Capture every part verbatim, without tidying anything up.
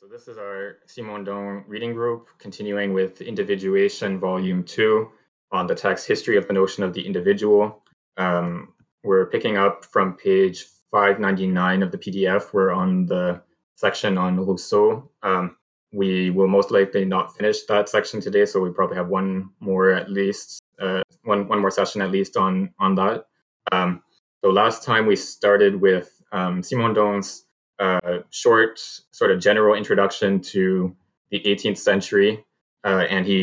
So this is our Simondon reading group, continuing with Individuation, Volume two, on the text History of the Notion of the Individual. Um, we're picking up from page five ninety-nine of the P D F. We're on the section on Rousseau. Um, we will most likely not finish that section today, so we probably have one more at least, uh, one one more session at least on on that. Um, so last time we started with um, Simondon's Uh, short sort of general introduction to the eighteenth century, uh, and he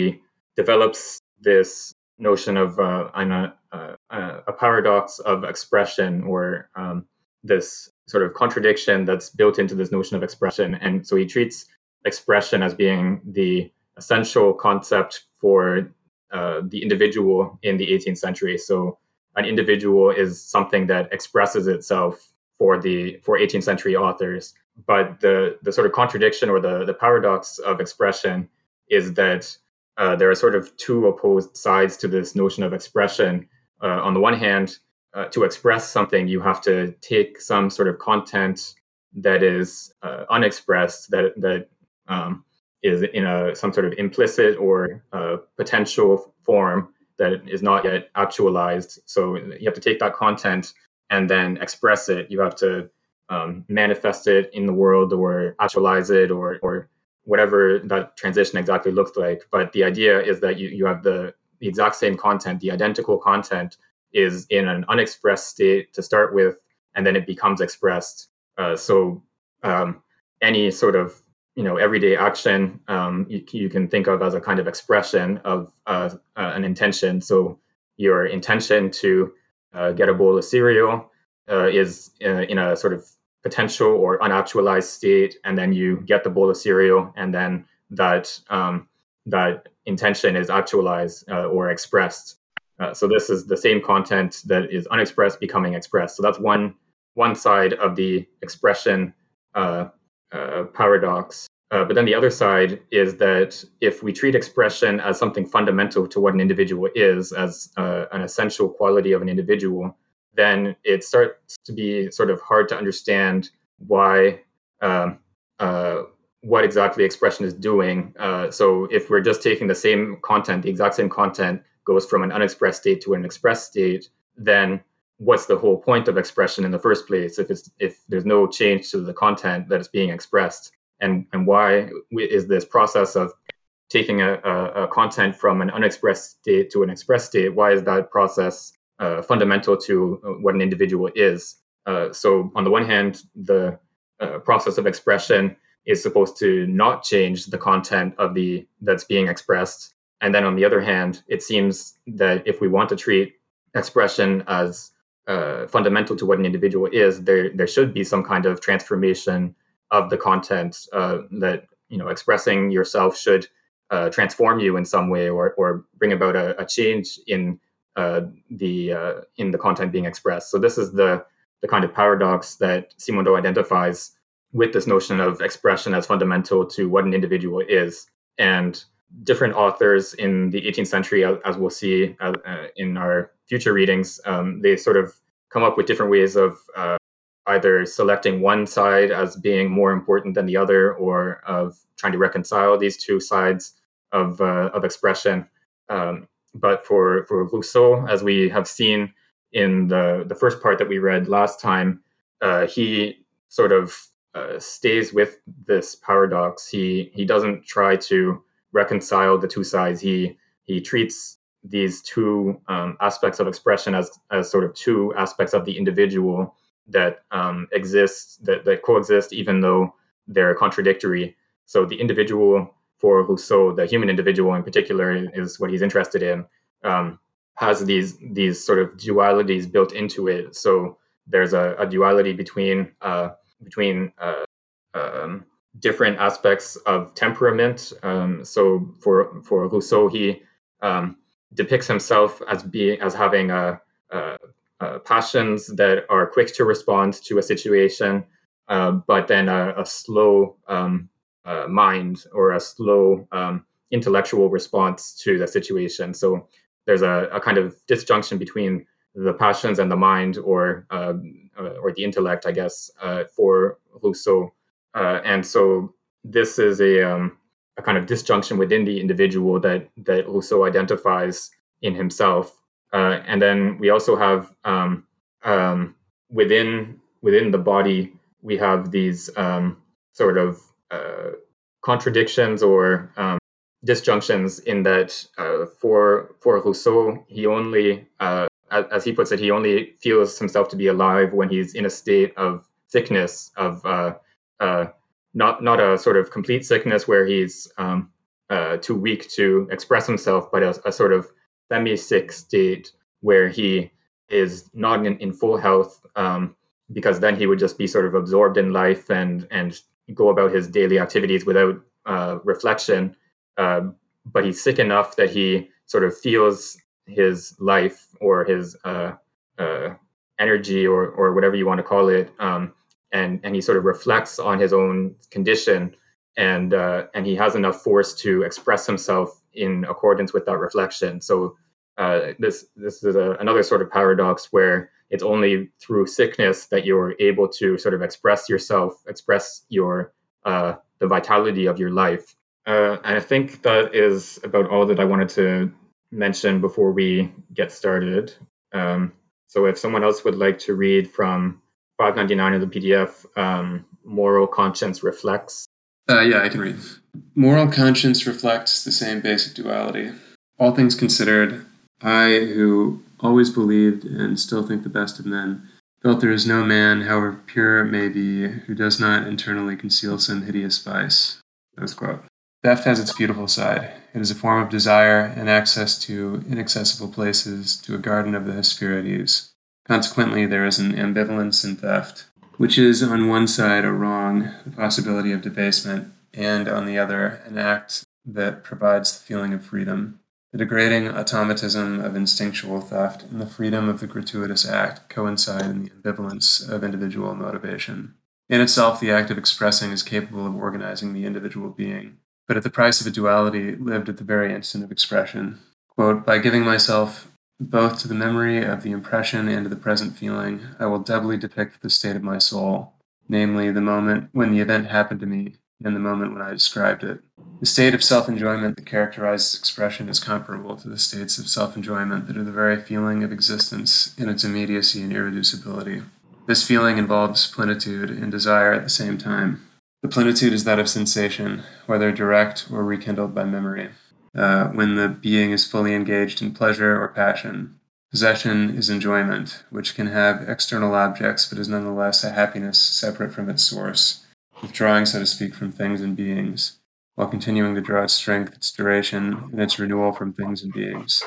develops this notion of uh, a, a, a paradox of expression, or um, this sort of contradiction that's built into this notion of expression. And so he treats expression as being the essential concept for uh, the individual in the eighteenth century. So an individual is something that expresses itself for the for eighteenth century authors. But the the sort of contradiction, or the, the paradox of expression, is that uh, there are sort of two opposed sides to this notion of expression. Uh, on the one hand, uh, to express something, you have to take some sort of content that is uh, unexpressed, that that um, is in a some sort of implicit or uh, potential form that is not yet actualized. So you have to take that content and then express it. You have to um, manifest it in the world, or actualize it, or or whatever that transition exactly looks like. But the idea is that you, you have the, the exact same content, the identical content is in an unexpressed state to start with, and then it becomes expressed. Uh, so um, any sort of you know everyday action um, you, you can think of as a kind of expression of uh, uh, an intention. So your intention to Uh, get a bowl of cereal uh, is uh, in a sort of potential or unactualized state, and then you get the bowl of cereal, and then that um, that intention is actualized uh, or expressed. Uh, so this is the same content that is unexpressed becoming expressed. So that's one one side of the expression uh, uh, paradox. Uh, but then the other side is that if we treat expression as something fundamental to what an individual is, as uh, an essential quality of an individual, then it starts to be sort of hard to understand why, uh, uh, what exactly expression is doing. Uh, so if we're just taking the same content, the exact same content goes from an unexpressed state to an expressed state, then what's the whole point of expression in the first place if it's if there's no change to the content that is being expressed? And and why is this process of taking a, a, a content from an unexpressed state to an expressed state, why is that process uh, fundamental to what an individual is? Uh, so on the one hand, the uh, process of expression is supposed to not change the content of the that's being expressed. And then on the other hand, it seems that if we want to treat expression as uh, fundamental to what an individual is, there there should be some kind of transformation of the content, uh, that, you know, expressing yourself should uh, transform you in some way, or or bring about a, a change in uh, the uh, in the content being expressed. So this is the the kind of paradox that Simondon identifies with this notion of expression as fundamental to what an individual is. And different authors in the eighteenth century, as we'll see uh, in our future readings, um, they sort of come up with different ways of uh, either selecting one side as being more important than the other, or of trying to reconcile these two sides of uh, of expression. Um, but for, for Rousseau, as we have seen in the, the first part that we read last time, uh, he sort of uh, stays with this paradox. He he doesn't try to reconcile the two sides. He he treats these two um, aspects of expression as as sort of two aspects of the individual that um, exist, that, that coexist, even though they're contradictory. So the individual for Rousseau, the human individual in particular, is what he's interested in, um, has these these sort of dualities built into it. So there's a, a duality between uh, between uh, um, different aspects of temperament. Um, so for for Rousseau, he um, depicts himself as being as having a, a Uh, passions that are quick to respond to a situation, uh, but then a, a slow um, uh, mind, or a slow um, intellectual response to the situation. So there's a, a kind of disjunction between the passions and the mind, or uh, uh, or the intellect, I guess, uh, for Rousseau. Uh, and so this is a, um, a kind of disjunction within the individual that, that Rousseau identifies in himself. Uh, and then we also have um, um, within within the body, we have these um, sort of uh, contradictions or um, disjunctions in that uh, for for Rousseau, he only, uh, as, as he puts it, he only feels himself to be alive when he's in a state of sickness, of uh, uh, not not a sort of complete sickness where he's um, uh, too weak to express himself, but a, a sort of semi-sick state where he is not in, in full health, um, because then he would just be sort of absorbed in life and and go about his daily activities without uh, reflection. Uh, but he's sick enough that he sort of feels his life or his uh, uh, energy or or whatever you want to call it, um, and and he sort of reflects on his own condition, and uh, and he has enough force to express himself in accordance with that reflection. So uh, this this is a, another sort of paradox where it's only through sickness that you're able to sort of express yourself, express your uh, the vitality of your life. Uh, and I think that is about all that I wanted to mention before we get started. Um, so if someone else would like to read from five ninety-nine of the P D F, um, Moral Conscience Reflects. Uh, yeah, I can read. Moral conscience reflects the same basic duality. All things considered, I, who always believed and still think the best of men, felt there is no man, however pure it may be, who does not internally conceal some hideous vice. That's quote. Theft has its beautiful side. It is a form of desire and access to inaccessible places, to a garden of the Hesperides. Consequently, there is an ambivalence in theft, which is on one side a wrong, the possibility of debasement, and on the other, an act that provides the feeling of freedom. The degrading automatism of instinctual theft and the freedom of the gratuitous act coincide in the ambivalence of individual motivation. In itself, the act of expressing is capable of organizing the individual being, but at the price of a duality lived at the very instant of expression. Quote, by giving myself both to the memory of the impression and to the present feeling, I will doubly depict the state of my soul, namely the moment when the event happened to me and the moment when I described it. The state of self-enjoyment that characterizes expression is comparable to the states of self-enjoyment that are the very feeling of existence in its immediacy and irreducibility. This feeling involves plenitude and desire at the same time. The plenitude is that of sensation, whether direct or rekindled by memory. Uh, when the being is fully engaged in pleasure or passion. Possession is enjoyment, which can have external objects, but is nonetheless a happiness separate from its source, withdrawing, so to speak, from things and beings, while continuing to draw its strength, its duration, and its renewal from things and beings.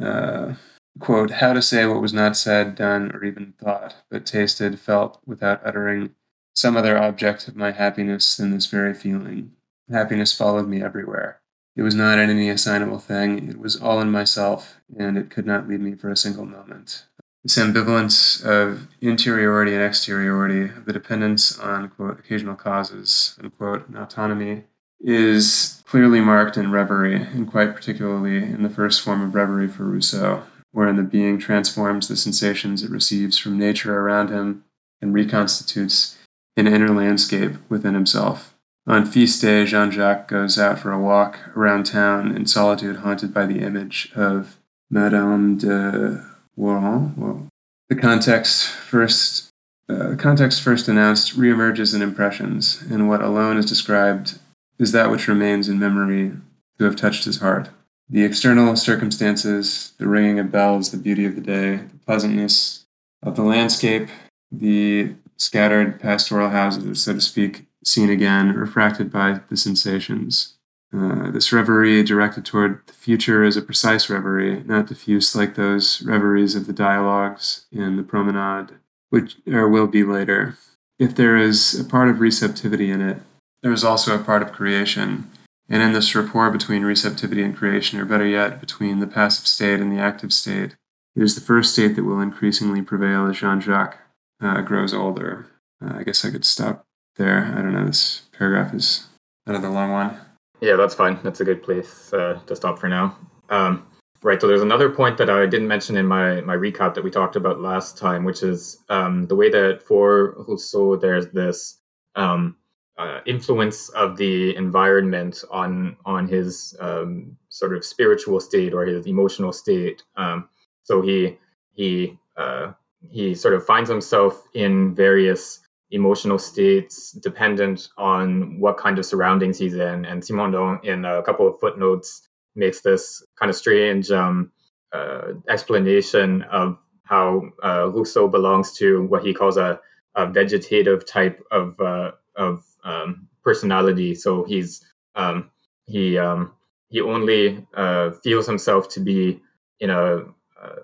Uh, quote, how to say what was not said, done, or even thought, but tasted, felt, without uttering some other object of my happiness than this very feeling. Happiness followed me everywhere. It was not in any assignable thing. It was all in myself, and it could not leave me for a single moment. This ambivalence of interiority and exteriority, of the dependence on, quote, occasional causes, unquote, and autonomy, is clearly marked in reverie, and quite particularly in the first form of reverie for Rousseau, wherein the being transforms the sensations it receives from nature around him and reconstitutes an inner landscape within himself. On feast day, Jean-Jacques goes out for a walk around town in solitude, haunted by the image of Madame de Warren. Well, the context first, uh, the context first announced reemerges in impressions, and what alone is described is that which remains in memory to have touched his heart. The external circumstances, the ringing of bells, the beauty of the day, the pleasantness of the landscape, the scattered pastoral houses, so to speak, seen again, refracted by the sensations. Uh, this reverie directed toward the future is a precise reverie, not diffuse like those reveries of the dialogues in the promenade, which or will be later. If there is a part of receptivity in it, there is also a part of creation. And in this rapport between receptivity and creation, or better yet, between the passive state and the active state, it is the first state that will increasingly prevail as Jean-Jacques uh, grows older. Uh, I guess I could stop there. I don't know, this paragraph is another long one. Yeah, that's fine. That's a good place uh, to stop for now. Um, right, so there's another point that I didn't mention in my, my recap that we talked about last time, which is um, the way that for Rousseau there's this um, uh, influence of the environment on on his um, sort of spiritual state or his emotional state. Um, so he he uh, he sort of finds himself in various emotional states dependent on what kind of surroundings he's in. And Simondon, in a couple of footnotes, makes this kind of strange um, uh, explanation of how uh, Rousseau belongs to what he calls a, a vegetative type of uh, of um, personality. So he's um, he um, he only uh, feels himself to be in a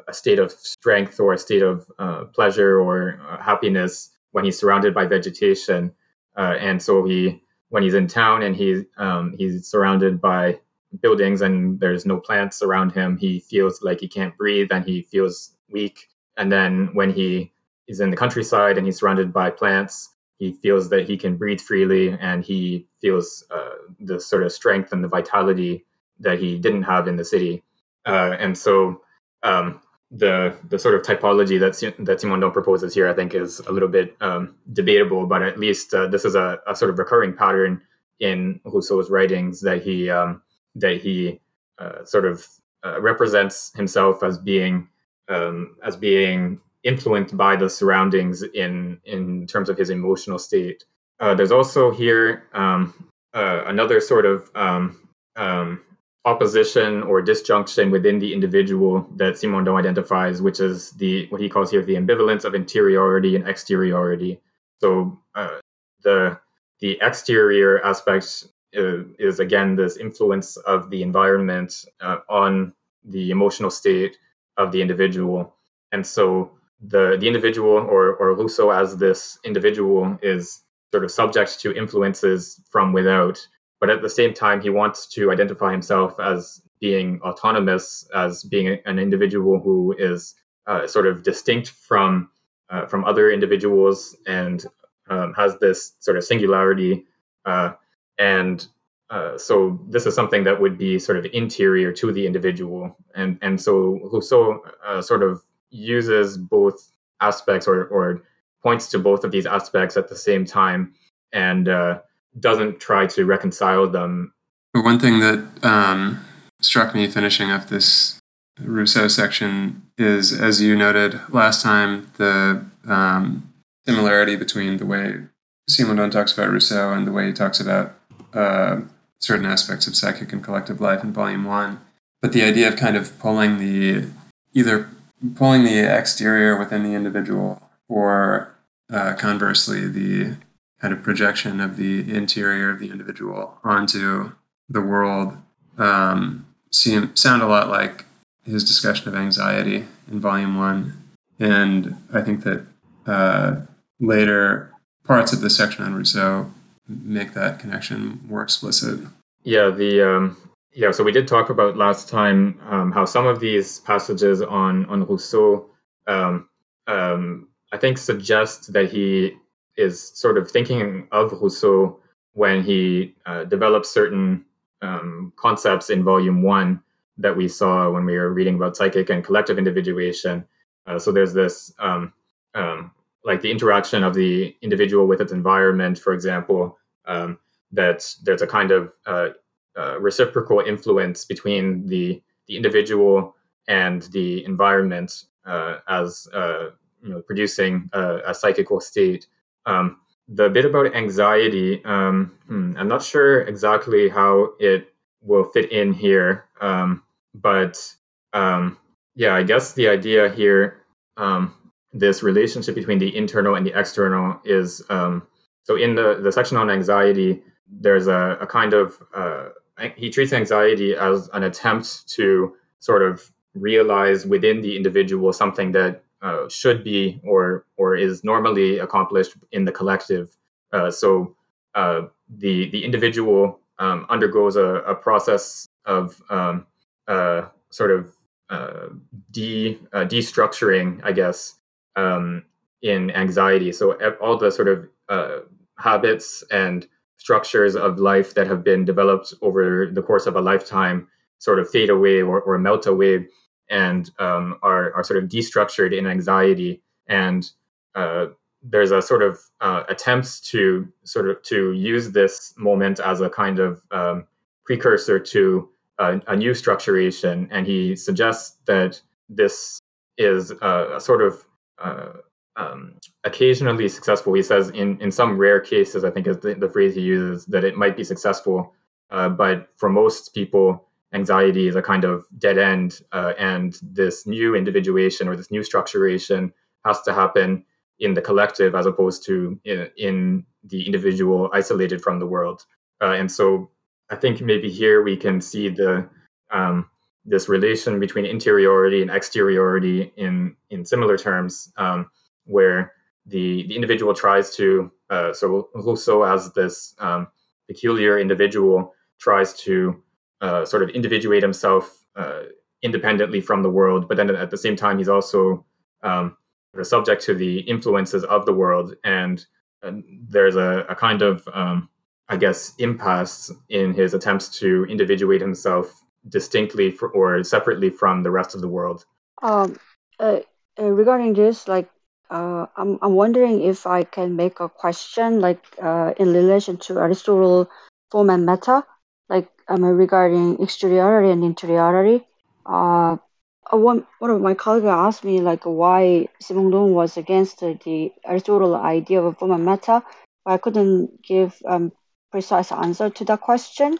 a state of strength or a state of uh, pleasure or uh, happiness when he's surrounded by vegetation. Uh, and so he, when he's in town and he's um, he's surrounded by buildings and there's no plants around him, he feels like he can't breathe and he feels weak. And then when he is in the countryside and he's surrounded by plants, he feels that he can breathe freely and he feels uh, the sort of strength and the vitality that he didn't have in the city. Uh, and so um, the the sort of typology that that Simondon proposes here, I think, is a little bit um, debatable, but at least uh, this is a, a sort of recurring pattern in Rousseau's writings that he um, that he uh, sort of uh, represents himself as being um, as being influenced by the surroundings in in terms of his emotional state. Uh, there's also here um, uh, another sort of um, um, opposition or disjunction within the individual that Simondon identifies, which is the what he calls here the ambivalence of interiority and exteriority. So uh, the the exterior aspect uh, is again this influence of the environment uh, on the emotional state of the individual, and so the the individual or or Rousseau as this individual is sort of subject to influences from without. But at the same time, he wants to identify himself as being autonomous, as being an individual who is uh, sort of distinct from uh, from other individuals and um, has this sort of singularity. Uh, and uh, so this is something that would be sort of interior to the individual. And and so Rousseau uh, sort of uses both aspects or, or points to both of these aspects at the same time. And uh doesn't try to reconcile them. One thing that um, struck me finishing up this Rousseau section is, as you noted last time, the um, similarity between the way Simondon talks about Rousseau and the way he talks about uh, certain aspects of psychic and collective life in Volume One. But the idea of kind of pulling the either pulling the exterior within the individual, or uh, conversely the kind of projection of the interior of the individual onto the world um, seem sound a lot like his discussion of anxiety in Volume One, and I think that uh, later parts of the section on Rousseau make that connection more explicit. Yeah, the um, yeah. So we did talk about last time um, how some of these passages on on Rousseau, um, um, I think, suggest that he is sort of thinking of Rousseau when he uh, develops certain um, concepts in Volume One that we saw when we were reading about psychic and collective individuation. Uh, so there's this, um, um, like the interaction of the individual with its environment, for example, um, that there's a kind of uh, uh, reciprocal influence between the, the individual and the environment uh, as uh, you know, producing a, a psychical state. Um, the bit about anxiety, um, hmm, I'm not sure exactly how it will fit in here, um, but um, yeah, I guess the idea here, um, this relationship between the internal and the external is, um, so in the, the section on anxiety, there's a, a kind of, uh, he treats anxiety as an attempt to sort of realize within the individual something that Uh, should be or or is normally accomplished in the collective. Uh, so uh, the the individual um, undergoes a, a process of um, uh, sort of uh, de uh, destructuring, I guess, um, in anxiety. So all the sort of uh, habits and structures of life that have been developed over the course of a lifetime sort of fade away or, or melt away, and um, are, are sort of destructured in anxiety. And uh, there's a sort of uh, attempts to sort of to use this moment as a kind of um, precursor to a, a new structuration. And he suggests that this is a, a sort of uh, um, occasionally successful. He says in, in some rare cases, I think is the, the phrase he uses, that it might be successful. Uh, but for most people, anxiety is a kind of dead end. Uh, and this new individuation or this new structuration has to happen in the collective as opposed to in, in the individual isolated from the world. Uh, and so I think maybe here we can see the um, this relation between interiority and exteriority in, in similar terms, um, where the, the individual tries to, uh, so Rousseau as this um, peculiar individual tries to uh, sort of individuate himself uh, independently from the world. But then at the same time, he's also um, subject to the influences of the world. And uh, there's a, a kind of, um, I guess, impasse in his attempts to individuate himself distinctly for, or separately from the rest of the world. Um, uh, regarding this, like, uh, I'm I'm wondering if I can make a question, like, uh, in relation to Aristotle's form and meta, like, um, regarding exteriority and interiority. Uh, one one of my colleagues asked me, like, why Simondon was against the Aristotle idea of form and meta. I couldn't give um precise answer to that question.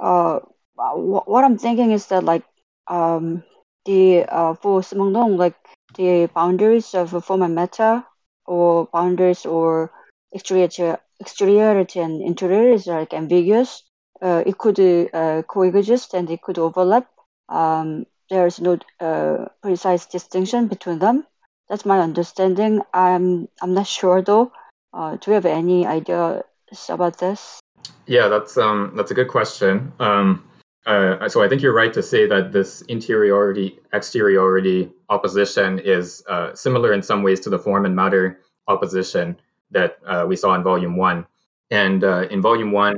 Uh, wh- what I'm thinking is that, like, um, the uh, for Simondon, like, the boundaries of form and matter, or boundaries or exteriority, exteriority and interiority are, like, ambiguous. Uh, it could uh, coexist and it could overlap. Um, there is no uh, precise distinction between them. That's my understanding. I'm I'm not sure though. Uh, do you have any idea about this? Yeah, that's um that's a good question. Um, Uh, so I think you're right to say that this interiority, exteriority opposition is uh, similar in some ways to the form and matter opposition that uh, we saw in Volume One. And uh, in Volume One,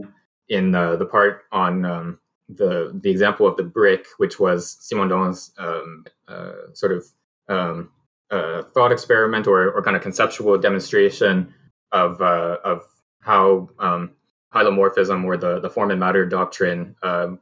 in the, the part on um, the the example of the brick, which was Simondon's um, uh, sort of um, uh, thought experiment or, or kind of conceptual demonstration of uh, of how um, hylomorphism or the the form and matter doctrine. Um,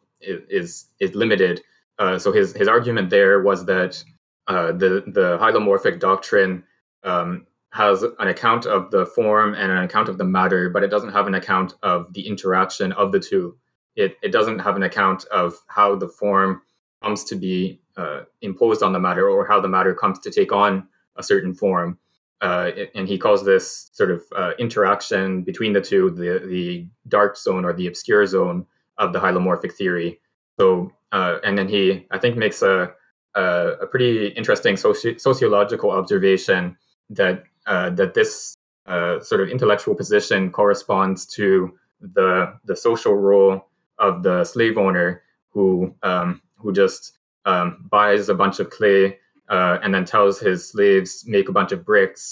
is is limited. Uh, so his his argument there was that uh, the the hylomorphic doctrine um, has an account of the form and an account of the matter, but it doesn't have an account of the interaction of the two. It it doesn't have an account of how the form comes to be uh, imposed on the matter, or how the matter comes to take on a certain form. Uh, and he calls this sort of uh, interaction between the two the the dark zone or the obscure zone of the hylomorphic theory. So, uh, and then he, I think, makes a a, a pretty interesting soci- sociological observation that uh, that this uh, sort of intellectual position corresponds to the the social role of the slave owner who um, who just um, buys a bunch of clay uh, and then tells his slaves make a bunch of bricks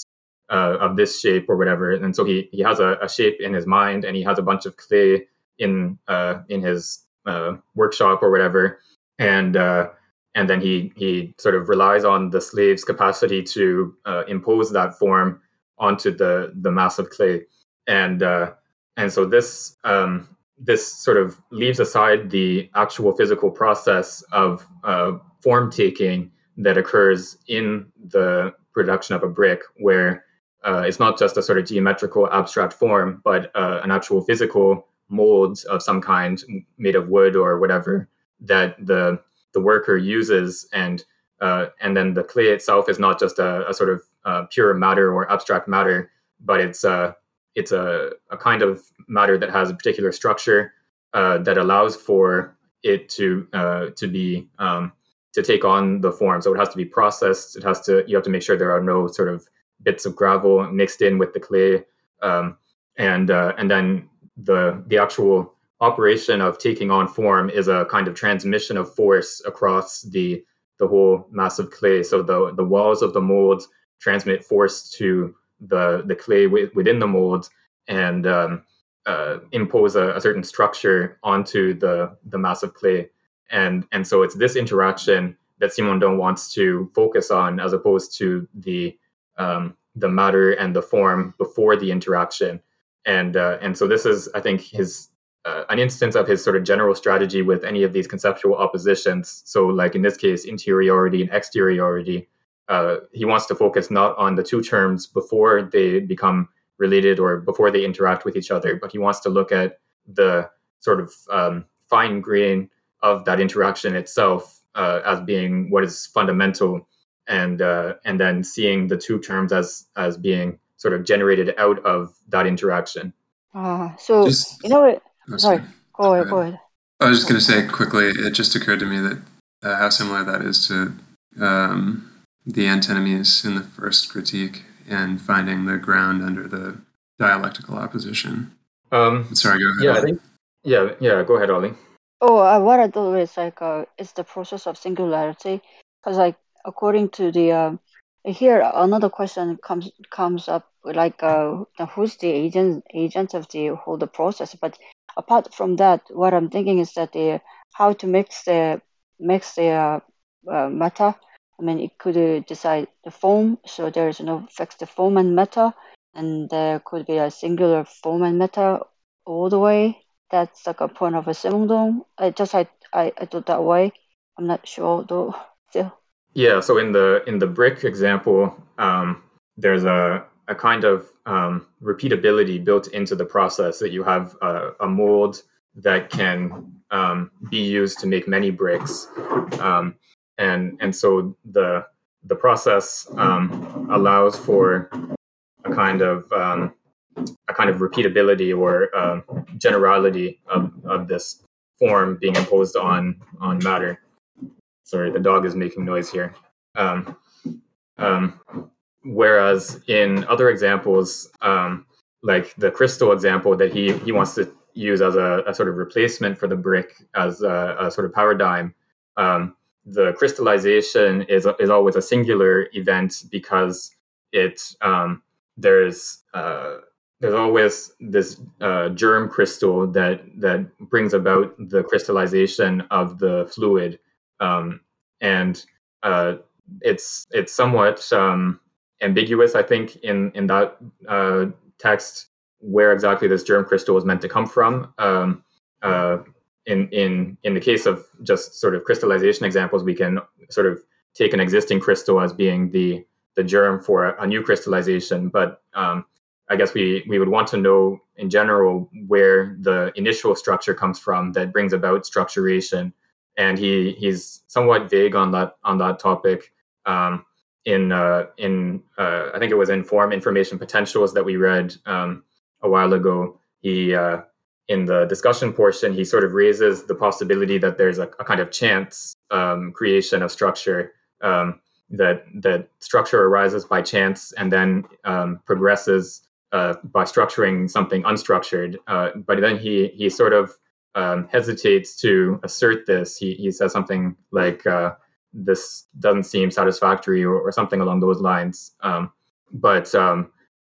uh, of this shape or whatever. And so he he has a, a shape in his mind, and he has a bunch of clay in uh, in his uh, workshop or whatever, and uh, and then he he sort of relies on the slave's capacity to uh, impose that form onto the the mass of clay, and uh, and so this um, this sort of leaves aside the actual physical process of uh, form taking that occurs in the production of a brick, where uh, it's not just a sort of geometrical abstract form, but uh, an actual physical molds of some kind made of wood or whatever that the the worker uses, and uh, and then the clay itself is not just a, a sort of uh, pure matter or abstract matter, but it's a it's a, a kind of matter that has a particular structure uh, that allows for it to uh, to be um, to take on the form. So it has to be processed. It has to you have to make sure there are no sort of bits of gravel mixed in with the clay, um, and uh, and then. The the actual operation of taking on form is a kind of transmission of force across the the whole mass of clay. So the the walls of the mold transmit force to the the clay w- within the mold and um, uh, impose a, a certain structure onto the the mass of clay. And and so it's this interaction that Simondon wants to focus on, as opposed to the um, the matter and the form before the interaction. And uh, and so this is, I think, his uh, an instance of his sort of general strategy with any of these conceptual oppositions. So like in this case, interiority and exteriority, uh, he wants to focus not on the two terms before they become related or before they interact with each other, but he wants to look at the sort of um, fine grain of that interaction itself uh, as being what is fundamental, and uh, and then seeing the two terms as as being sort of generated out of that interaction. Ah, uh, so just, you know what? Oh, sorry. sorry, go ahead. Go ahead. I was just going to say quickly. It just occurred to me that uh, how similar that is to um, the antinomies in the first critique and finding the ground under the dialectical opposition. Um, sorry, go ahead. Yeah, I think, yeah, yeah. Go ahead, Ollie. Oh, uh, what I do is like uh, it's the process of singularity, because like according to the uh, here another question comes comes up. Like uh, who's the agent agent of the whole the process? But apart from that, what I'm thinking is that the how to mix the mix the uh, uh, meta. I mean, it could uh, decide the form, so there is no fixed form and meta, and there could be a singular form and meta all the way. That's like a point of a Simondon. I just I I I do that way. I'm not sure though. Still. Yeah. So in the in the brick example, um, there's a. a kind of um, repeatability built into the process that you have uh, a mold that can um, be used to make many bricks. Um, and and so the the process um, allows for a kind of um, a kind of repeatability or uh, generality of, of this form being imposed on on matter. Sorry, the dog is making noise here. Um, um, Whereas in other examples, um, like the crystal example that he, he wants to use as a, a sort of replacement for the brick as a, a sort of paradigm, um, the crystallization is is always a singular event because it um, there's uh, there's always this uh, germ crystal that that brings about the crystallization of the fluid, um, and uh, it's it's somewhat um, ambiguous, I think, in in that uh, text, where exactly this germ crystal is meant to come from. Um, uh, in in in the case of just sort of crystallization examples, we can sort of take an existing crystal as being the the germ for a, a new crystallization. But um, I guess we we would want to know in general where the initial structure comes from that brings about structuration. And he he's somewhat vague on that on that topic. Um, in uh in uh I think it was in Form Information Potentials that we read um a while ago, he uh in the discussion portion he sort of raises the possibility that there's a, a kind of chance um creation of structure, um that that structure arises by chance and then um progresses uh by structuring something unstructured, uh but then he he sort of um hesitates to assert this. He he says something like uh this doesn't seem satisfactory or, or something along those lines. Um, but um,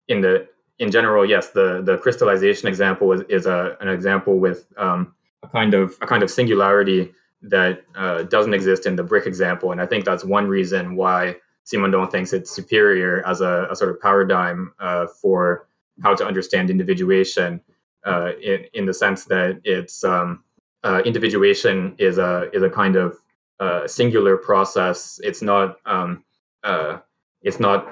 in the in general, yes, the, the crystallization example is, is a, an example with um, a kind of a kind of singularity that uh, doesn't exist in the brick example. And I think that's one reason why Simondon thinks it's superior as a, a sort of paradigm uh, for how to understand individuation, uh, in, in the sense that it's um, uh, individuation is a is a kind of Uh, singular process. It's not um, uh, it's not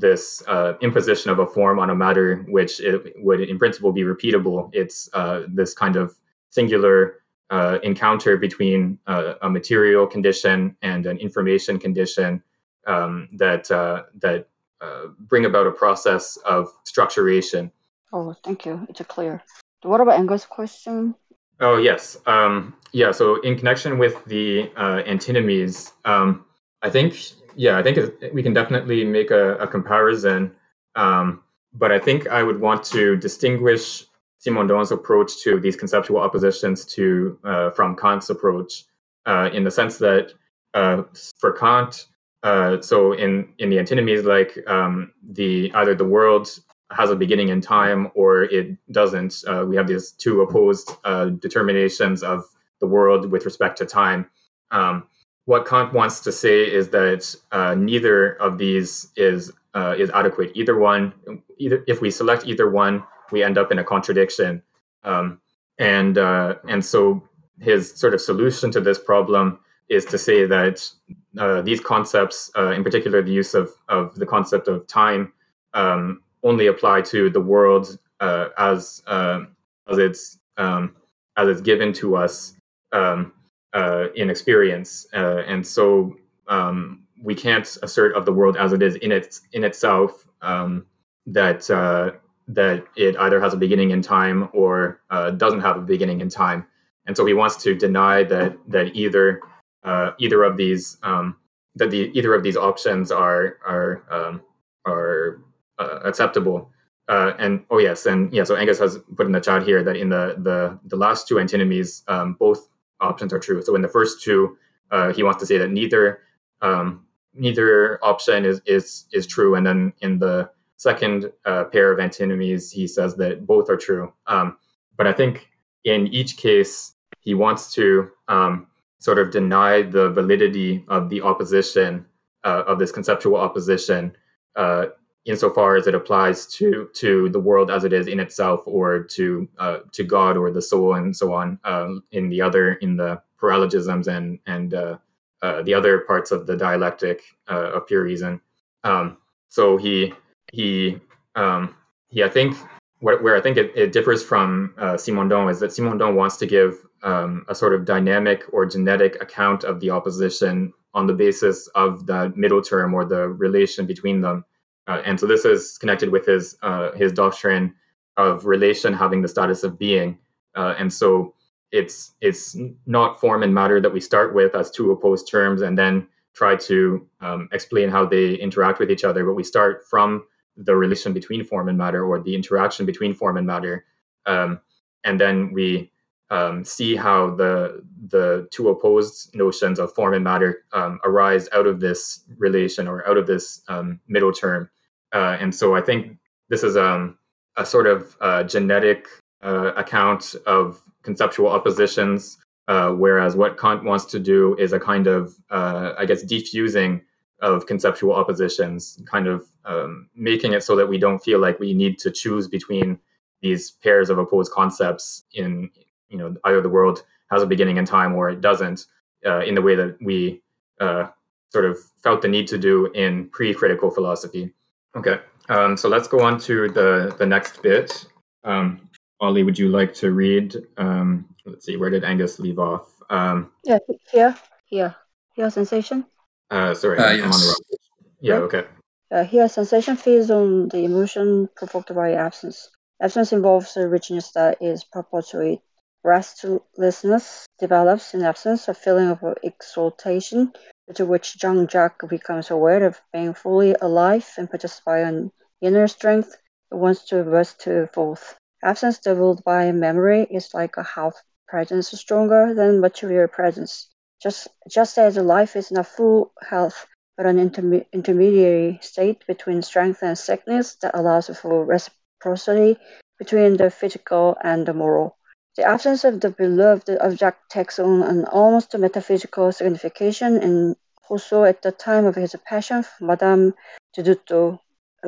this uh, imposition of a form on a matter, which it would in principle be repeatable. It's uh, this kind of singular uh, encounter between uh, a material condition and an information condition um, that uh, that uh, bring about a process of structuration. Oh, thank you. It's clear. What about Engel's question? Oh, yes. Um, yeah. So in connection with the uh, antinomies, um, I think, yeah, I think we can definitely make a, a comparison. Um, but I think I would want to distinguish Simondon's approach to these conceptual oppositions to uh, from Kant's approach uh, in the sense that uh, for Kant, uh, so in, in the antinomies, like um, the either the world has a beginning in time or it doesn't. Uh, we have these two opposed uh, determinations of the world with respect to time. Um, what Kant wants to say is that uh, neither of these is uh, is adequate. Either one, either if we select either one, we end up in a contradiction. Um, and uh, and so his sort of solution to this problem is to say that uh, these concepts, uh, in particular the use of, of the concept of time, um, only apply to the world uh, as uh, as it's um, as it's given to us um, uh, in experience, uh, and so um, we can't assert of the world as it is in its in itself um, that uh, that it either has a beginning in time or uh, doesn't have a beginning in time, and so he wants to deny that that either. Uh, either of these um, that the either of these options are are um, are uh, acceptable, uh, and oh yes, and yeah. So Angus has put in the chat here that in the the, the last two antinomies, um, both options are true. So in the first two, uh, he wants to say that neither um, neither option is is is true, and then in the second uh, pair of antinomies, he says that both are true. Um, but I think in each case, he wants to. Um, sort of deny the validity of the opposition, uh, of this conceptual opposition, uh, insofar as it applies to to the world as it is in itself, or to uh, to God or the soul, and so on. Um, in the other, in the paralogisms and and uh, uh, the other parts of the dialectic uh, of pure reason. Um, so he he um, he. I think where, where I think it, it differs from uh, Simondon is that Simondon wants to give. Um, a sort of dynamic or genetic account of the opposition on the basis of the middle term or the relation between them, uh, and so this is connected with his uh, his doctrine of relation having the status of being, uh, and so it's it's not form and matter that we start with as two opposed terms and then try to um, explain how they interact with each other, but we start from the relation between form and matter or the interaction between form and matter, um, and then we. Um, see how the the two opposed notions of form and matter um, arise out of this relation or out of this um, middle term, uh, and so I think this is um, a sort of uh, genetic uh, account of conceptual oppositions, uh, whereas what Kant wants to do is a kind of uh, I guess diffusing of conceptual oppositions, kind of um, making it so that we don't feel like we need to choose between these pairs of opposed concepts in. You know, either the world has a beginning in time or it doesn't, uh, in the way that we uh, sort of felt the need to do in pre-critical philosophy. Okay, um, so let's go on to the, the next bit. Um, Ollie, would you like to read? Um, let's see, where did Angus leave off? Um, yeah, here, here, here, sensation. Uh, sorry, uh, yes. I'm on the wrong page. Yeah, right. Okay. Uh, here, sensation feeds on the emotion provoked by absence. Absence involves a richness that is perpetuated. Restlessness develops in absence, a feeling of exaltation, to which young Jack becomes aware of being fully alive and possessed by an inner strength that wants to burst to forth. Absence developed by memory is like a half-presence stronger than material presence. Just just as life is not full health, but an interme- intermediary state between strength and sickness that allows for reciprocity between the physical and the moral. The absence of the beloved object takes on an almost metaphysical signification, and Rousseau, at the time of his passion for Madame d'Houdetot,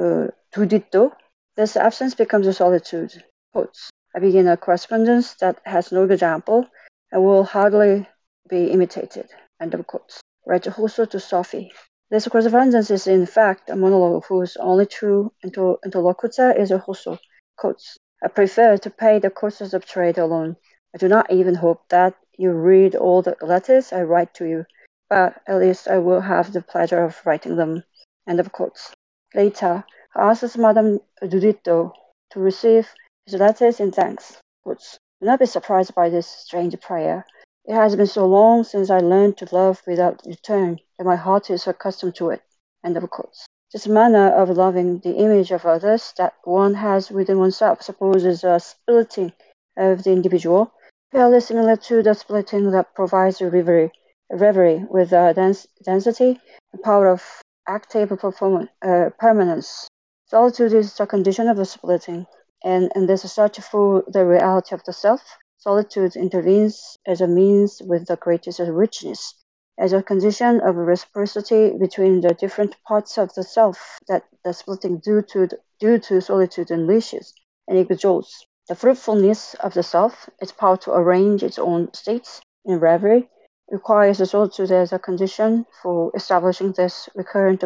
uh, this absence becomes a solitude. Quotes, I begin a correspondence that has no example and will hardly be imitated. End of quotes. Writes Rousseau to Sophie. This correspondence is, in fact, a monologue whose only true inter- interlocutor is Rousseau. Quotes. I prefer to pay the costs of trade alone. I do not even hope that you read all the letters I write to you, but at least I will have the pleasure of writing them. End of quotes. Later, I asks Madame d'Houdetot to receive his letters in thanks. Quotes. Do not be surprised by this strange prayer. It has been so long since I learned to love without return that my heart is accustomed to it. End of quotes. This manner of loving the image of others that one has within oneself supposes a splitting of the individual, fairly similar to the splitting that provides a reverie, a reverie with a dens- density and power of active perform- uh, permanence. Solitude is the condition of the splitting, and in this search for the reality of the self, solitude intervenes as a means with the greatest richness. as a condition of a reciprocity between the different parts of the self that the splitting due to, the, due to solitude unleashes and exalts. The fruitfulness of the self, its power to arrange its own states in reverie, requires the solitude as a condition for establishing this recurrent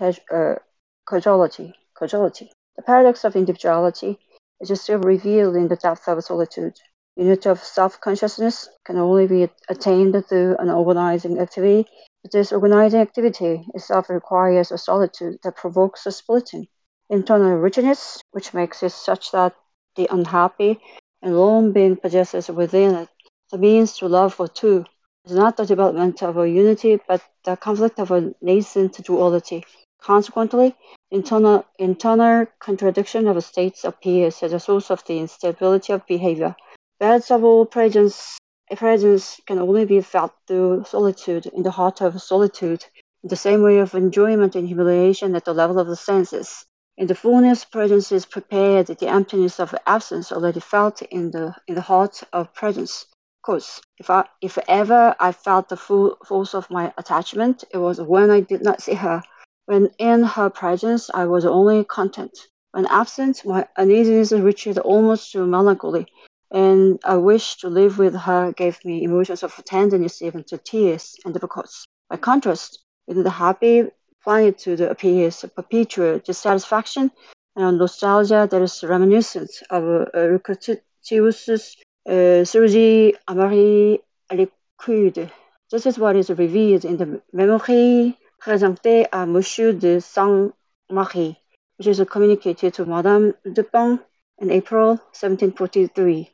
uh, causality. causality. The paradox of individuality is still revealed in the depth of solitude. Unity of self-consciousness can only be attained through an organizing activity, but this organizing activity itself requires a solitude that provokes a splitting, internal richness, which makes it such that the unhappy and lone being possesses within it the means to love for two. It is not the development of a unity, but the conflict of a nascent duality. Consequently, internal, internal contradiction of states appears as a source of the instability of behavior. That subtle presence, a presence can only be felt through solitude, in the heart of solitude, in the same way of enjoyment and humiliation at the level of the senses. In the fullness, presence is prepared, the emptiness of absence already felt in the in the heart of presence. Of course, if, I, if ever I felt the full force of my attachment, it was when I did not see her. When in her presence, I was only content. When absent, my uneasiness reached almost to melancholy. And a wish to live with her gave me emotions of tenderness, even to tears and difficulties. By contrast, in the happy plenitude appears a perpetual dissatisfaction and a nostalgia that is reminiscent of Lucretius's Surgi Amari Liquide. This is what is revealed in the Memories présentées à Monsieur de Saint-Marie, which is communicated to Madame Dupin in April seventeen forty-three.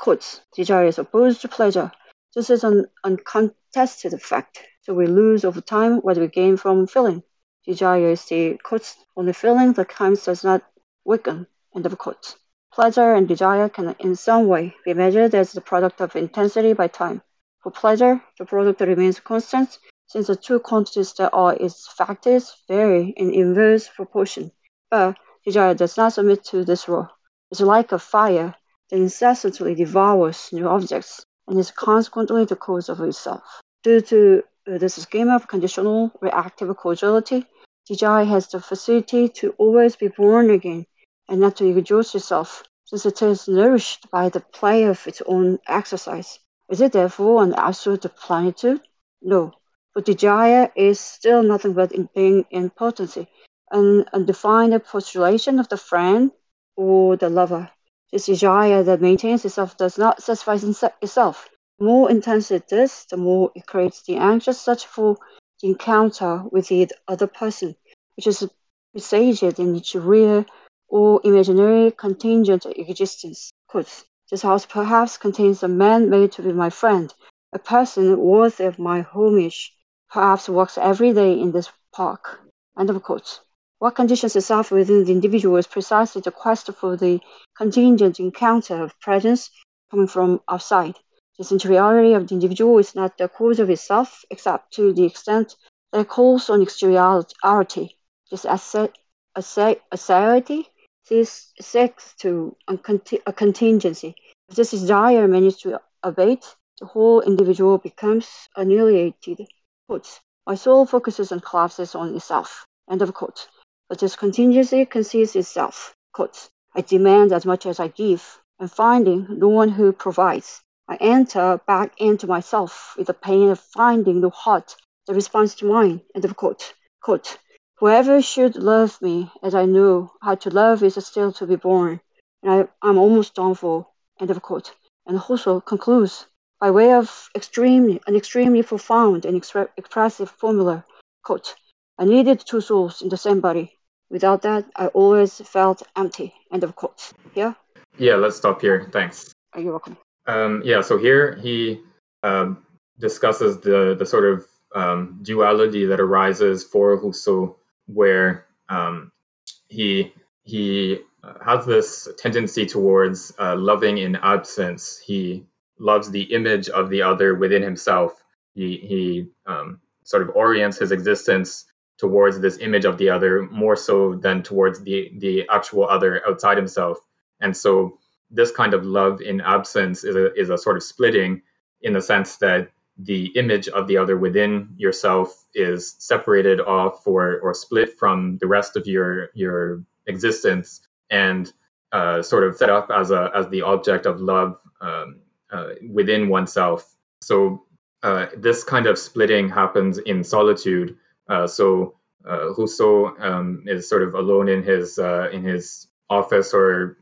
Quotes, desire is opposed to pleasure. This is an uncontested fact. So we lose over time what we gain from feeling. Desire is the quotes, only feeling that time does not weaken. End of quotes. Pleasure and desire can in some way be measured as the product of intensity by time. For pleasure, the product remains constant, since the two quantities that are its factors vary in inverse proportion. But desire does not submit to this rule. It's like a fire that incessantly devours new objects and is consequently the cause of itself. Due to this scheme of conditional reactive causality, desire has the facility to always be born again and not to exhaust itself, since it is nourished by the play of its own exercise. Is it therefore an absolute plenitude? No, but desire is still nothing but being in potency, an undefined postulation of the friend or the lover. This desire that maintains itself does not satisfy itself. The more intense it is, the more it creates the anxious search for the encounter with the other person, which is presaged in its real or imaginary contingent existence. Quote, this house perhaps contains a man made to be my friend, a person worthy of my homage, perhaps walks every day in this park. End of quote. What conditions itself within the individual is precisely the quest for the contingent encounter of presence coming from outside. This interiority of the individual is not the cause of itself, except to the extent that it calls on exteriority. This assiduity seeks to a contingency. If this desire manages to abate, the whole individual becomes annihilated. Quote, my soul focuses and collapses on itself. End of quote. But this contingency conceals itself. Quote, I demand as much as I give, and finding no one who provides, I enter back into myself with the pain of finding no heart that responds to mine. End of quote. Quote, whoever should love me as I know how to love is still to be born, and I, I'm almost done for. End of quote. And Rousseau concludes, by way of extremely, an extremely profound and expre expressive formula, quote, I needed two souls in the same body. Without that, I always felt empty. End of quote. Yeah? Yeah, let's stop here. Thanks. Oh, you're welcome. Um, yeah, so here he um, discusses the, the sort of um, duality that arises for Rousseau, where um, he, he has this tendency towards uh, loving in absence. He loves the image of the other within himself. He, he um, sort of orients his existence towards this image of the other more so than towards the, the actual other outside himself. And so this kind of love in absence is a, is a sort of splitting in the sense that the image of the other within yourself is separated off or, or split from the rest of your your existence and uh, sort of set up as a as the object of love um, uh, within oneself. So uh, this kind of splitting happens in solitude. Uh, so uh, Rousseau um, is sort of alone in his uh, in his office or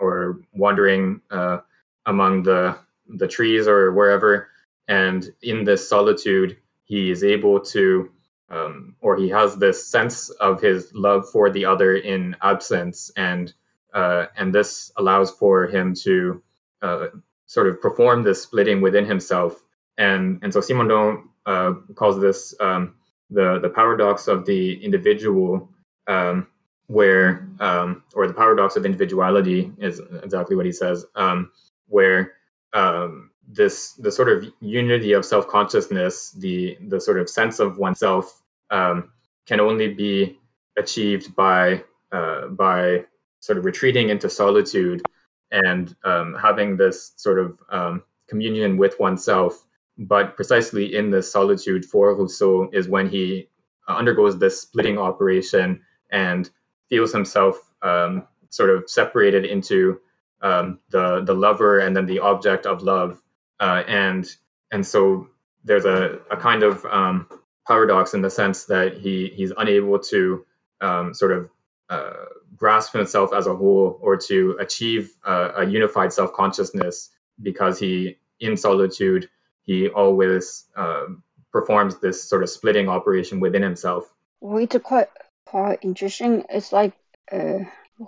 or wandering uh, among the the trees or wherever. And in this solitude, he is able to, um, or he has this sense of his love for the other in absence. And uh, and this allows for him to uh, sort of perform this splitting within himself. And and so Simondon uh, calls this um, the, the paradox of the individual, um, where, um, or the paradox of individuality is exactly what he says, um, where... Um, this the sort of unity of self-consciousness, the the sort of sense of oneself, um, can only be achieved by uh, by sort of retreating into solitude and um, having this sort of um, communion with oneself. But precisely in this solitude for Rousseau is when he undergoes this splitting operation and feels himself um, sort of separated into um, the the lover and then the object of love. Uh, and and so there's a, a kind of um, paradox in the sense that he he's unable to um, sort of uh, grasp himself as a whole or to achieve uh, a unified self-consciousness because he, in solitude, he always uh, performs this sort of splitting operation within himself. Which is quite, quite interesting. It's like uh,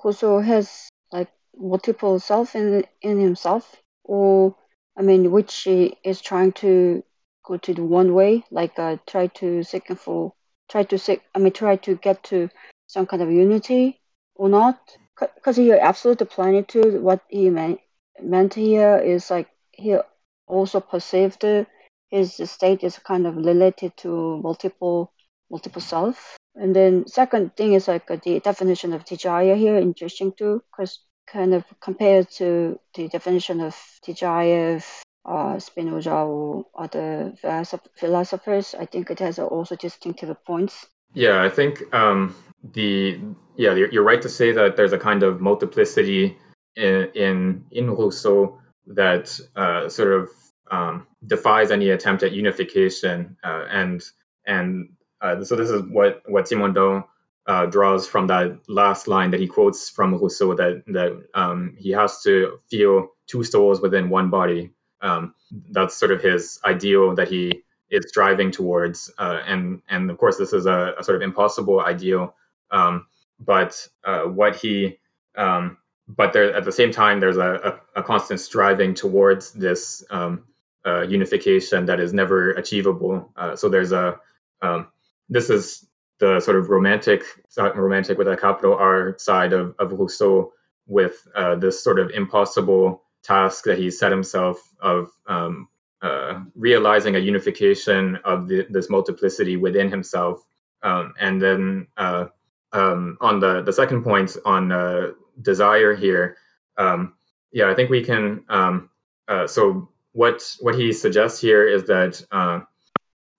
Rousseau has like multiple self in, in himself, or I mean, which she is trying to go to the one way, like uh, try to seek for, try to seek, I mean, try to get to some kind of unity or not. Because here, absolute plenitude, what he meant, meant here is like he also perceived his state is kind of related to multiple, multiple self. And then second thing is like the definition of desire here, interesting too, because kind of compared to the definition of desire of uh, Spinoza or other philosophers, I think it has also distinctive points. Yeah, I think um, the yeah you're, you're right to say that there's a kind of multiplicity in in, in Rousseau that uh, sort of um, defies any attempt at unification, uh, and and uh, so this is what what Simondon Uh, draws from that last line that he quotes from Rousseau that that um, he has to feel two souls within one body. Um, that's sort of his ideal that he is striving towards, uh, and and of course this is a, a sort of impossible ideal. Um, but uh, what he, um, but there at the same time there's a, a, a constant striving towards this um, uh, unification that is never achievable. Uh, so there's a um, this is. the sort of romantic, romantic with a capital R side of, of Rousseau with uh, this sort of impossible task that he set himself of um, uh, realizing a unification of the, this multiplicity within himself. Um, and then uh, um, on the, the second point on uh, desire here, um, yeah, I think we can, um, uh, so what what he suggests here is that uh,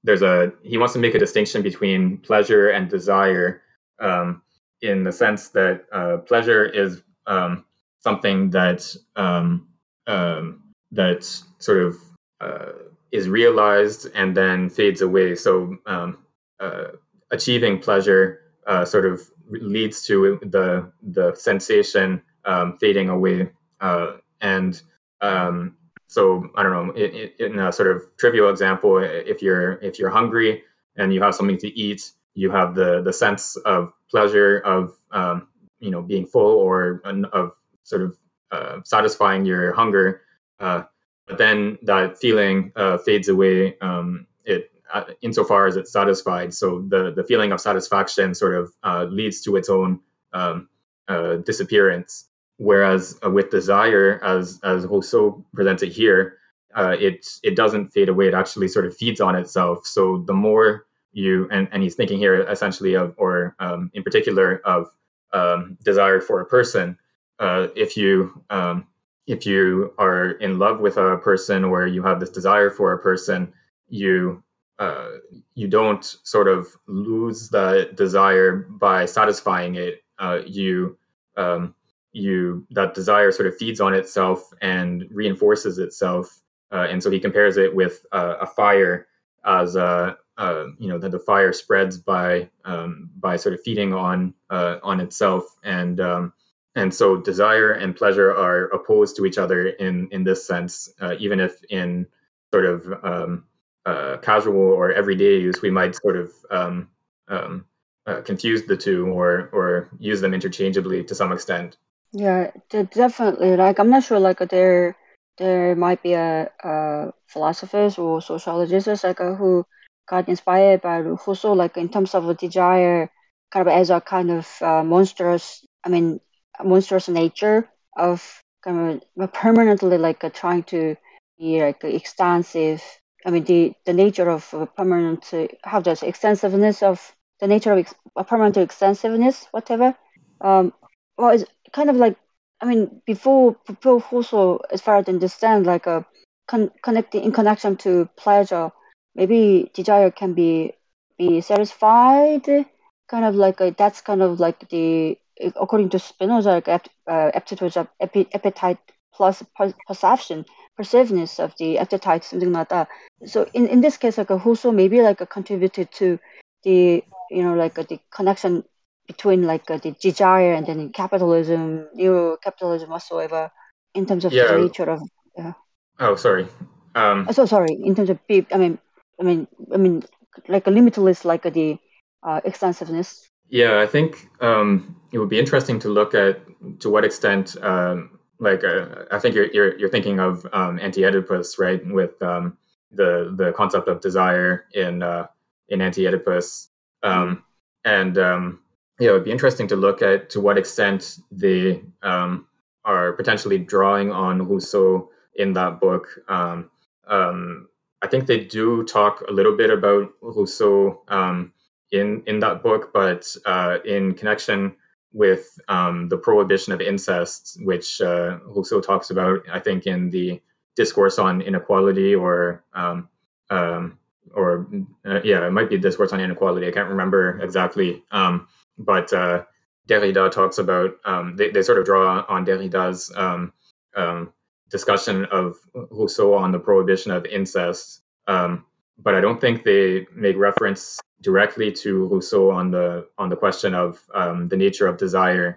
There's a he wants to make a distinction between pleasure and desire, um, in the sense that uh, pleasure is um, something that um, um, that sort of uh, is realized and then fades away. So um, uh, achieving pleasure uh, sort of leads to the the sensation um, fading away, uh, and um, So I don't know. In, in a sort of trivial example, if you're if you're hungry and you have something to eat, you have the the sense of pleasure of um, you know being full or of sort of uh, satisfying your hunger. Uh, but then that feeling uh, fades away. Um, it uh, insofar as it's satisfied. So the the feeling of satisfaction sort of uh, leads to its own um, uh, disappearance. Whereas uh, with desire, as as Rousseau presents it here, uh, it it doesn't fade away. It actually sort of feeds on itself. So the more you and, and he's thinking here essentially of, or um, in particular of um, desire for a person. Uh, if you um, if you are in love with a person or you have this desire for a person, you uh, you don't sort of lose the desire by satisfying it. Uh, you um, you that desire sort of feeds on itself and reinforces itself. Uh, and so he compares it with uh, a fire, as a uh, you know that the fire spreads by um, by sort of feeding on uh, on itself, and um, and so desire and pleasure are opposed to each other in in this sense, uh, even if in sort of um, uh, casual or everyday use we might sort of um, um, uh, confuse the two or or use them interchangeably to some extent. Yeah, definitely. Like I'm not sure. Like they're. There might be a, a philosophers or sociologists like uh, who got inspired by Rousseau, like in terms of desire, kind of as a kind of uh, monstrous, I mean, monstrous nature of kind of permanently like uh, trying to be like extensive. I mean, the, the nature of permanent, uh, how does extensiveness of the nature of ex- permanent extensiveness, whatever. Um, well, it's kind of like. I mean, before before Rousseau, as far as I understand, like a con- connecting in connection to pleasure, maybe desire can be be satisfied, kind of like a, that's kind of like the according to Spinoza, like apt, uh, aptitude of epi- appetite plus per- perception, perceptiveness of the appetite, something like that. So in, in this case, like a Rousseau maybe like a contributed to the you know like a, the connection between like uh, the desire and then capitalism, euro capitalism whatsoever, in terms of yeah. the nature of. Uh, oh, sorry. Um, oh, so sorry. In terms of, I mean, I mean, I mean, like a limitless, like uh, the uh, extensiveness. Yeah, I think um, it would be interesting to look at to what extent, um, like, uh, I think you're you're you're thinking of um, Anti-Oedipus, right? With um, the the concept of desire in uh, in Anti-Oedipus, um, and. Um, Yeah, it would be interesting to look at to what extent they um, are potentially drawing on Rousseau in that book. Um, um, I think they do talk a little bit about Rousseau um, in in that book, but uh, in connection with um, the prohibition of incest, which uh, Rousseau talks about, I think, in the Discourse on Inequality, or um, um, or uh, yeah, it might be Discourse on Inequality. I can't remember exactly. Um, But uh, Derrida talks about, um, they, they sort of draw on Derrida's um, um, discussion of Rousseau on the prohibition of incest. Um, but I don't think they make reference directly to Rousseau on the on the question of um, the nature of desire.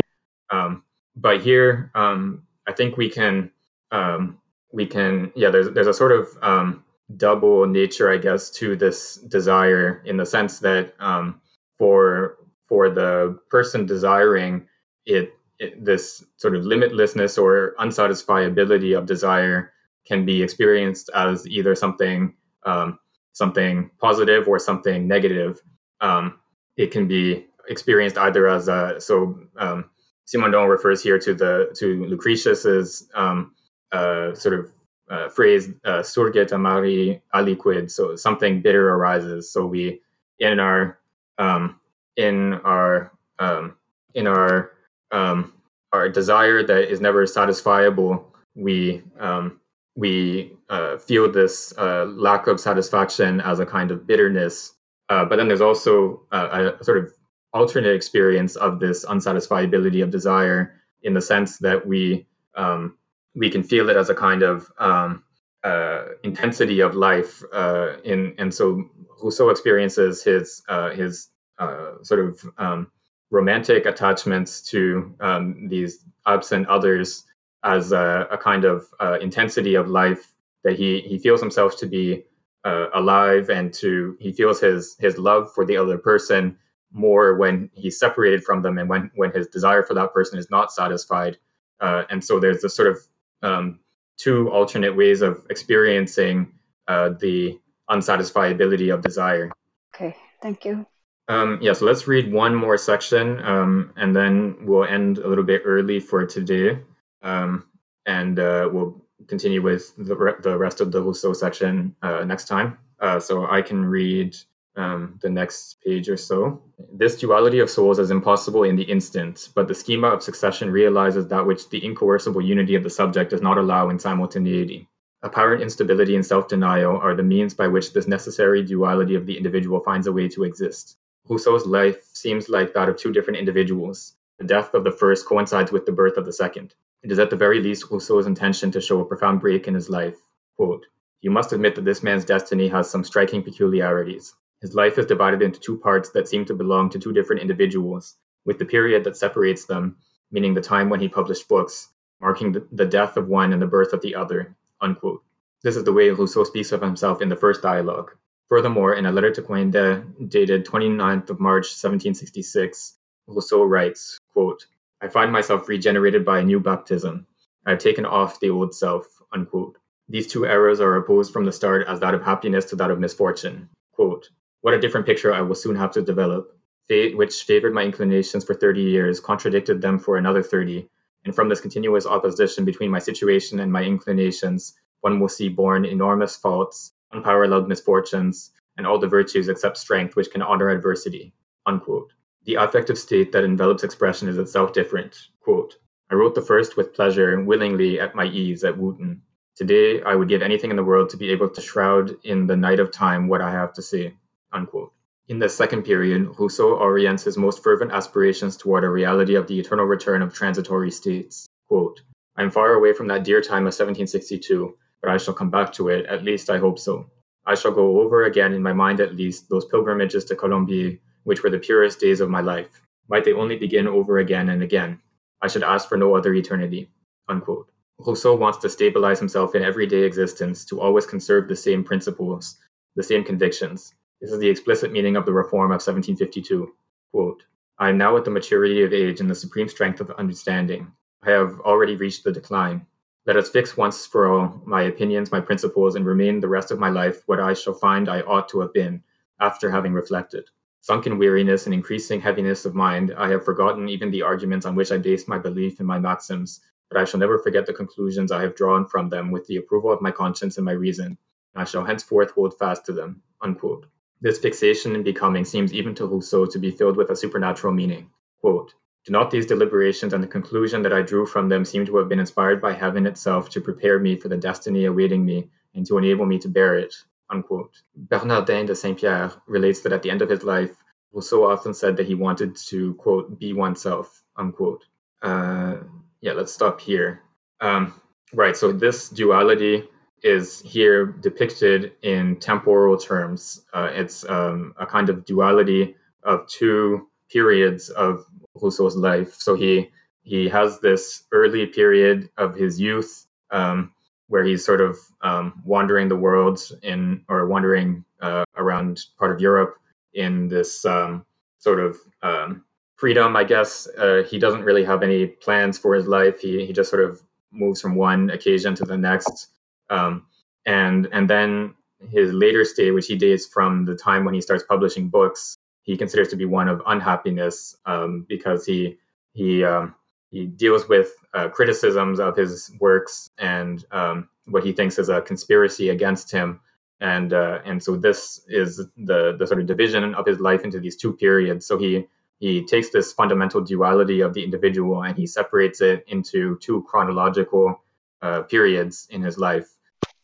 Um, but here, um, I think we can, um, we can, yeah, there's, there's a sort of um, double nature, I guess, to this desire, in the sense that um, for For the person desiring it, it, this sort of limitlessness or unsatisfiability of desire can be experienced as either something um, something positive or something negative. Um, it can be experienced either as a so um, Simondon refers here to the to Lucretius's um, uh, sort of uh, phrase uh, "surget amari aliquid," so something bitter arises. So we in our um, in our um, in our um, our desire that is never satisfiable, we um, we uh, feel this uh, lack of satisfaction as a kind of bitterness. Uh, but then there's also a, a sort of alternate experience of this unsatisfiability of desire, in the sense that we um, we can feel it as a kind of um, uh, intensity of life. Uh, in and so Rousseau experiences his uh, his Uh, sort of um, romantic attachments to um, these absent others as a, a kind of uh, intensity of life that he he feels himself to be uh, alive, and to he feels his his love for the other person more when he's separated from them, and when when his desire for that person is not satisfied. Uh, and so there's this sort of um, two alternate ways of experiencing uh, the unsatisfiability of desire. Okay, thank you. Um, yeah, so let's read one more section, um, and then we'll end a little bit early for today, um, and uh, we'll continue with the, re- the rest of the Rousseau section uh, next time. Uh, so I can read um, the next page or so. This duality of souls is impossible in the instant, but the schema of succession realizes that which the incoercible unity of the subject does not allow in simultaneity. Apparent instability and self-denial are the means by which this necessary duality of the individual finds a way to exist. Rousseau's life seems like that of two different individuals. The death of the first coincides with the birth of the second. It is at the very least Rousseau's intention to show a profound break in his life. Quote, "You must admit that this man's destiny has some striking peculiarities. His life is divided into two parts that seem to belong to two different individuals, with the period that separates them, meaning the time when he published books, marking the, the death of one and the birth of the other." Unquote. This is the way Rousseau speaks of himself in the first dialogue. Furthermore, in a letter to Coinde dated twenty-ninth of March, seventeen sixty-six, Rousseau writes, quote, "I find myself regenerated by a new baptism. I have taken off the old self." Unquote. These two errors are opposed from the start as that of happiness to that of misfortune. Quote, "What a different picture I will soon have to develop. Fate, which favored my inclinations for thirty years, contradicted them for another thirty, and from this continuous opposition between my situation and my inclinations, one will see born enormous faults, unparalleled misfortunes, and all the virtues except strength which can honor adversity." Unquote. The affective state that envelops expression is itself different. Quote, "I wrote the first with pleasure, willingly, at my ease, at Wooten. Today, I would give anything in the world to be able to shroud in the night of time what I have to say." Unquote. In the second period, Rousseau orients his most fervent aspirations toward a reality of the eternal return of transitory states. Quote, "I am far away from that dear time of seventeen sixty-two, but I shall come back to it, at least I hope so. I shall go over again, in my mind at least, those pilgrimages to Colombier, which were the purest days of my life. Might they only begin over again and again. I should ask for no other eternity." Unquote. Rousseau wants to stabilize himself in everyday existence, to always conserve the same principles, the same convictions. This is the explicit meaning of the reform of seventeen fifty-two. Quote, "I am now at the maturity of age and the supreme strength of understanding. I have already reached the decline. Let us fix once for all my opinions, my principles, and remain the rest of my life what I shall find I ought to have been, after having reflected. Sunk in weariness and increasing heaviness of mind, I have forgotten even the arguments on which I based my belief and my maxims, but I shall never forget the conclusions I have drawn from them with the approval of my conscience and my reason, and I shall henceforth hold fast to them." Unquote. This fixation in becoming seems even to Rousseau to be filled with a supernatural meaning. Quote, "Do not these deliberations and the conclusion that I drew from them seem to have been inspired by heaven itself to prepare me for the destiny awaiting me and to enable me to bear it?" Unquote. Bernardin de Saint-Pierre relates that at the end of his life, Rousseau often said that he wanted to, quote, "be oneself," unquote. Uh, yeah, let's stop here. Um, right, so this duality is here depicted in temporal terms. Uh, it's um, a kind of duality of two periods of Rousseau's life. So he he has this early period of his youth, um, where he's sort of um, wandering the world in, or wandering uh, around part of Europe in this um, sort of um, freedom, I guess. Uh, he doesn't really have any plans for his life. He he just sort of moves from one occasion to the next. Um, and and then his later state, which he dates from the time when he starts publishing books, he considers to be one of unhappiness um, because he he um, he deals with uh, criticisms of his works and um, what he thinks is a conspiracy against him, and uh, and so this is the the sort of division of his life into these two periods. So he he takes this fundamental duality of the individual and he separates it into two chronological uh, periods in his life.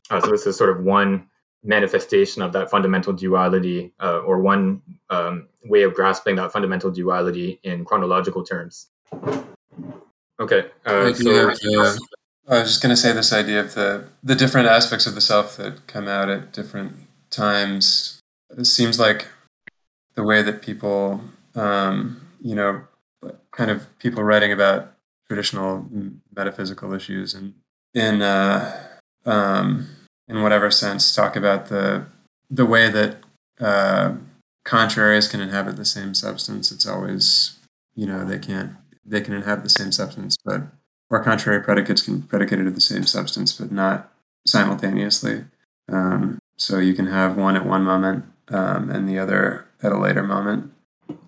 Uh, so this is sort of one manifestation of that fundamental duality, uh, or one um, way of grasping that fundamental duality in chronological terms. Okay. Uh, so of, uh, I was just going to say this idea of the, the different aspects of the self that come out at different times. It seems like the way that people, um, you know, kind of people writing about traditional metaphysical issues and in, uh, um, in whatever sense, talk about the the way that uh, contraries can inhabit the same substance. It's always, you know, they can't they can inhabit the same substance, but or contrary predicates can be predicated of the same substance, but not simultaneously. Um, so you can have one at one moment um, and the other at a later moment.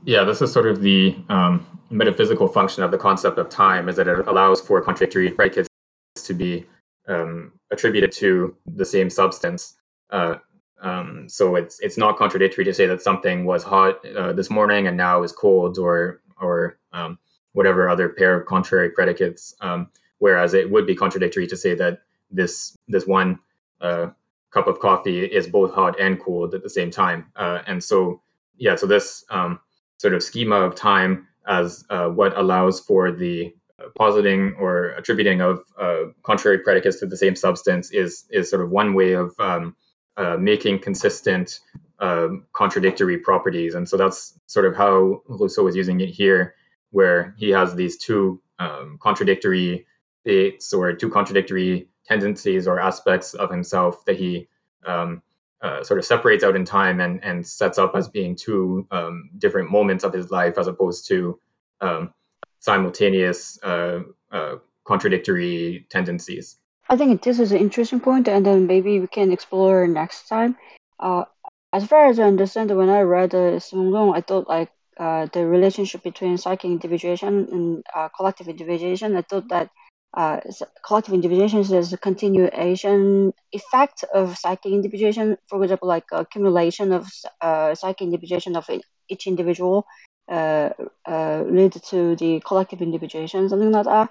Yeah, this is sort of the um, metaphysical function of the concept of time, is that it allows for contradictory predicates to be Um, attributed to the same substance. Uh, um, so it's it's not contradictory to say that something was hot uh, this morning and now is cold, or or um, whatever other pair of contrary predicates. Um, whereas it would be contradictory to say that this this one uh, cup of coffee is both hot and cold at the same time. Uh, and so, yeah, so this um, sort of schema of time as uh, what allows for the positing or attributing of uh, contrary predicates to the same substance is is sort of one way of um, uh, making consistent um, contradictory properties. And so that's sort of how Rousseau is using it here, where he has these two um, contradictory states or two contradictory tendencies or aspects of himself that he um, uh, sort of separates out in time and, and sets up as being two um, different moments of his life, as opposed to um, simultaneous uh, uh, contradictory tendencies. I think this is an interesting point, and then maybe we can explore next time. Uh, as far as I understand, when I read uh, Simondon, I thought like uh, the relationship between psychic individuation and uh, collective individuation, I thought that Uh, collective individuation is a continuation effect of psychic individuation, for example, like accumulation of uh, psychic individuation of each individual uh, uh, lead to the collective individuation, something like that.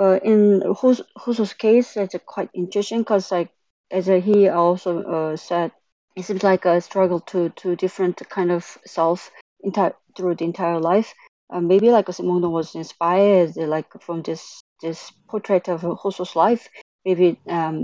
Uh, in Rousseau's case, it's quite interesting because, like, as he also uh, said, it seems like a struggle to, to different kind of self entire, through the entire life. Uh, maybe like Simondon was inspired like from this this portrait of Rousseau's life, maybe um,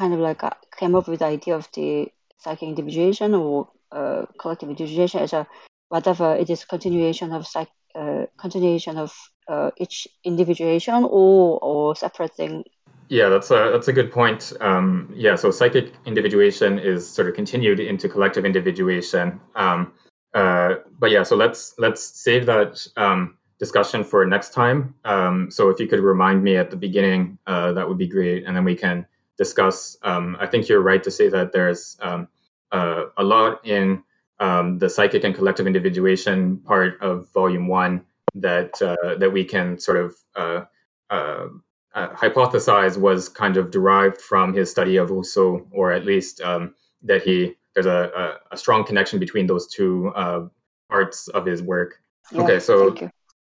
kind of like uh, came up with the idea of the psychic individuation or uh, collective individuation as a whatever it is continuation of psych, uh, continuation of uh, each individuation or or separate thing. Yeah, that's a that's a good point. Um, yeah, so psychic individuation is sort of continued into collective individuation. Um, uh, but yeah, so let's let's save that. Um, discussion for next time. Um, so if you could remind me at the beginning, uh, that would be great. And then we can discuss, um, I think you're right to say that there's um, uh, a lot in um, the psychic and collective individuation part of volume one that uh, that we can sort of uh, uh, uh, hypothesize was kind of derived from his study of Rousseau, or at least um, that he, there's a, a, a strong connection between those two uh, parts of his work. Yeah, okay, so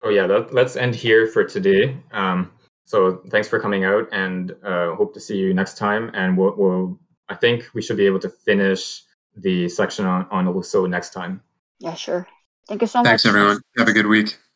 Oh yeah, that, let's end here for today. Um, so thanks for coming out, and uh, hope to see you next time. And we'll, we'll, I think we should be able to finish the section on, on Rousseau next time. Yeah, sure. Thank you so much. Thanks, everyone. Have a good week.